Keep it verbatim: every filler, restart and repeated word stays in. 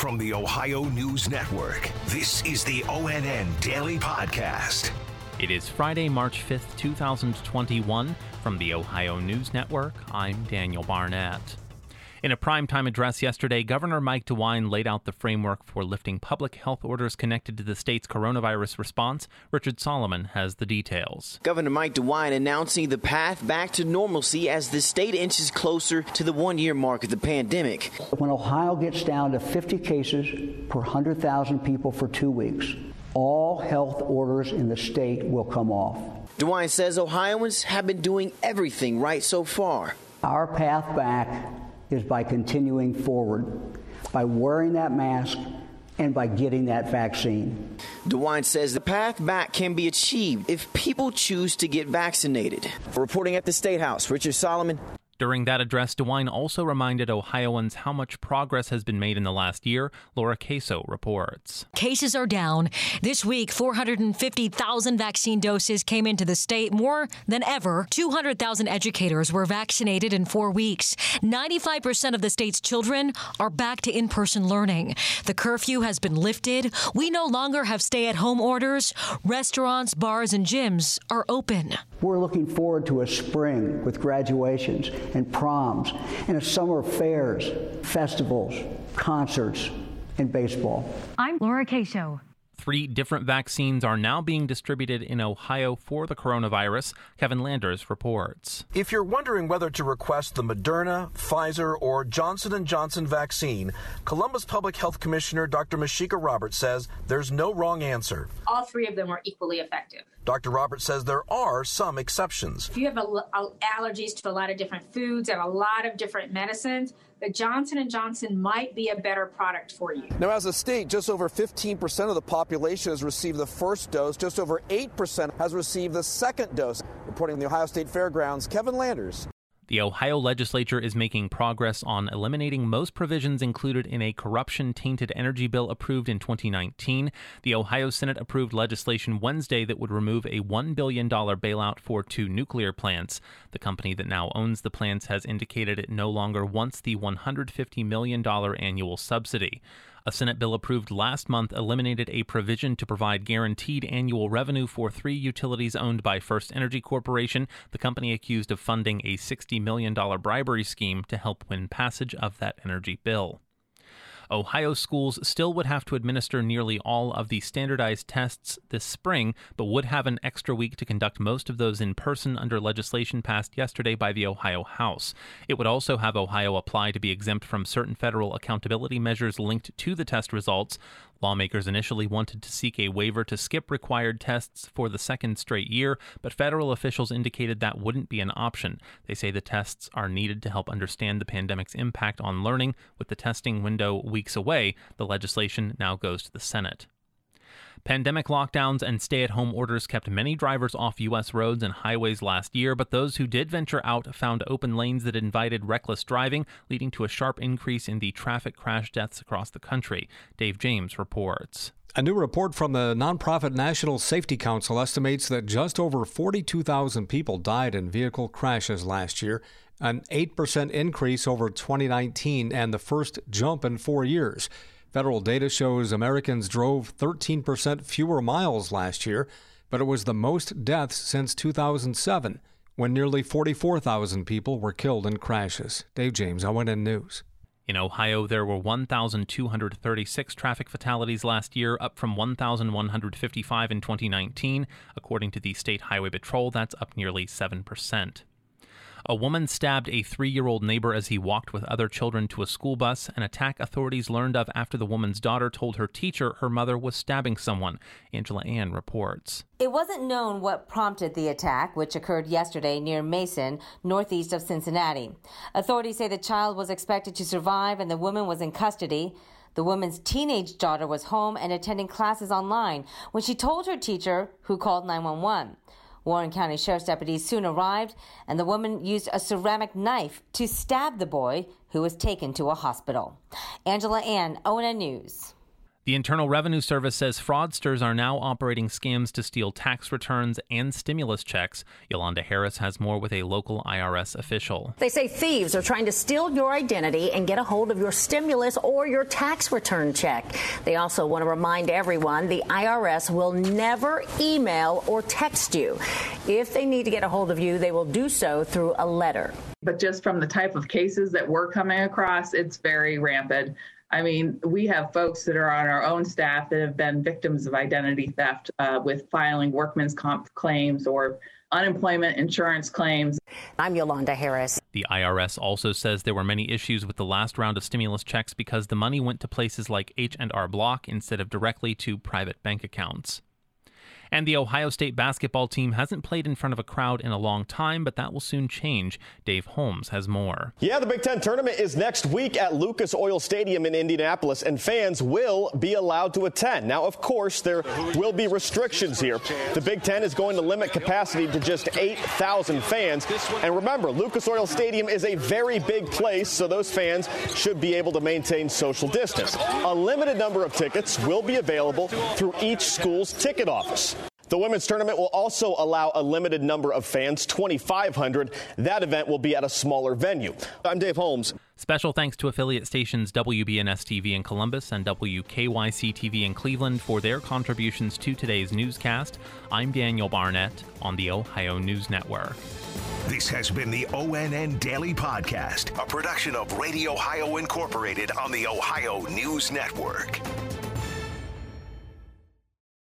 From the Ohio News Network, this is the O N N Daily Podcast. It is Friday, March fifth, twenty twenty-one. From the Ohio News Network, I'm Daniel Barnett. In a primetime address yesterday, Governor Mike DeWine laid out the framework for lifting public health orders connected to the state's coronavirus response. Richard Solomon has the details. Governor Mike DeWine announcing the path back to normalcy as the state inches closer to the one-year mark of the pandemic. When Ohio gets down to fifty cases per one hundred thousand people for two weeks, all health orders in the state will come off. DeWine says Ohioans have been doing everything right so far. Our path back is by continuing forward, by wearing that mask, and by getting that vaccine. DeWine says the path back can be achieved if people choose to get vaccinated. Reporting at the State House, Richard Solomon. During that address, DeWine also reminded Ohioans how much progress has been made in the last year. Laura Caso reports. Cases are down. This week, four hundred fifty thousand vaccine doses came into the state, more than ever. two hundred thousand educators were vaccinated in four weeks. ninety-five percent of the state's children are back to in-person learning. The curfew has been lifted. We no longer have stay-at-home orders. Restaurants, bars, and gyms are open. We're looking forward to a spring with graduations and proms, and a summer of fairs, festivals, concerts, and baseball. I'm Laura Caso. Three different vaccines are now being distributed in Ohio for the coronavirus. Kevin Landers reports. If you're wondering whether to request the Moderna, Pfizer, or Johnson and Johnson vaccine, Columbus Public Health Commissioner Doctor Mashika Roberts says there's no wrong answer. All three of them are equally effective. Doctor Roberts says there are some exceptions. If you have a, a, allergies to a lot of different foods and a lot of different medicines, the Johnson and Johnson might be a better product for you. Now, as a state, just over fifteen percent of the population has received the first dose. Just over eight percent has received the second dose. Reporting from the Ohio State Fairgrounds, Kevin Landers. The Ohio legislature is making progress on eliminating most provisions included in a corruption-tainted energy bill approved in twenty nineteen. The Ohio Senate approved legislation Wednesday that would remove a one billion dollars bailout for two nuclear plants. The company that now owns the plants has indicated it no longer wants the one hundred fifty million dollars annual subsidy. A Senate bill approved last month eliminated a provision to provide guaranteed annual revenue for three utilities owned by First Energy Corporation, the company accused of funding a sixty million dollars bribery scheme to help win passage of that energy bill. Ohio schools still would have to administer nearly all of the standardized tests this spring, but would have an extra week to conduct most of those in person under legislation passed yesterday by the Ohio House. It would also have Ohio apply to be exempt from certain federal accountability measures linked to the test results. Lawmakers initially wanted to seek a waiver to skip required tests for the second straight year, but federal officials indicated that wouldn't be an option. They say the tests are needed to help understand the pandemic's impact on learning. With the testing window weeks away, the legislation now goes to the Senate. Pandemic lockdowns and stay-at-home orders kept many drivers off U S roads and highways last year, but those who did venture out found open lanes that invited reckless driving, leading to a sharp increase in the traffic crash deaths across the country. Dave James reports. A new report from the nonprofit National Safety Council estimates that just over forty-two thousand people died in vehicle crashes last year, an eight percent increase over twenty nineteen and the first jump in four years. Federal data shows Americans drove thirteen percent fewer miles last year, but it was the most deaths since two thousand seven, when nearly forty-four thousand people were killed in crashes. Dave James, O N N News. In Ohio, there were one thousand two hundred thirty-six traffic fatalities last year, up from one thousand one hundred fifty-five in twenty nineteen. According to the State Highway Patrol, that's up nearly seven percent. A woman stabbed a three-year-old neighbor as he walked with other children to a school bus, an attack authorities learned of after the woman's daughter told her teacher her mother was stabbing someone. Angela Ann reports. It wasn't known what prompted the attack, which occurred yesterday near Mason, northeast of Cincinnati. Authorities say the child was expected to survive and the woman was in custody. The woman's teenage daughter was home and attending classes online when she told her teacher, who called nine one one. Warren County Sheriff's deputies soon arrived, and the woman used a ceramic knife to stab the boy, who was taken to a hospital. Angela Ann, O N N News. The Internal Revenue Service says fraudsters are now operating scams to steal tax returns and stimulus checks. Yolanda Harris has more with a local I R S official. They say thieves are trying to steal your identity and get a hold of your stimulus or your tax return check. They also want to remind everyone the I R S will never email or text you. If they need to get a hold of you, they will do so through a letter. But just from the type of cases that we're coming across, it's very rampant. I mean, we have folks that are on our own staff that have been victims of identity theft uh, with filing workman's comp claims or unemployment insurance claims. I'm Yolanda Harris. The I R S also says there were many issues with the last round of stimulus checks because the money went to places like H and R Block instead of directly to private bank accounts. And the Ohio State basketball team hasn't played in front of a crowd in a long time, but that will soon change. Dave Holmes has more. Yeah, the Big Ten tournament is next week at Lucas Oil Stadium in Indianapolis, and fans will be allowed to attend. Now, of course, there will be restrictions here. The Big Ten is going to limit capacity to just eight thousand fans. And remember, Lucas Oil Stadium is a very big place, so those fans should be able to maintain social distance. A limited number of tickets will be available through each school's ticket office. The women's tournament will also allow a limited number of fans, twenty-five hundred. That event will be at a smaller venue. I'm Dave Holmes. Special thanks to affiliate stations W B N S T V in Columbus and W K Y C T V in Cleveland for their contributions to today's newscast. I'm Daniel Barnett on the Ohio News Network. This has been the O N N Daily Podcast, a production of Radio Ohio Incorporated on the Ohio News Network.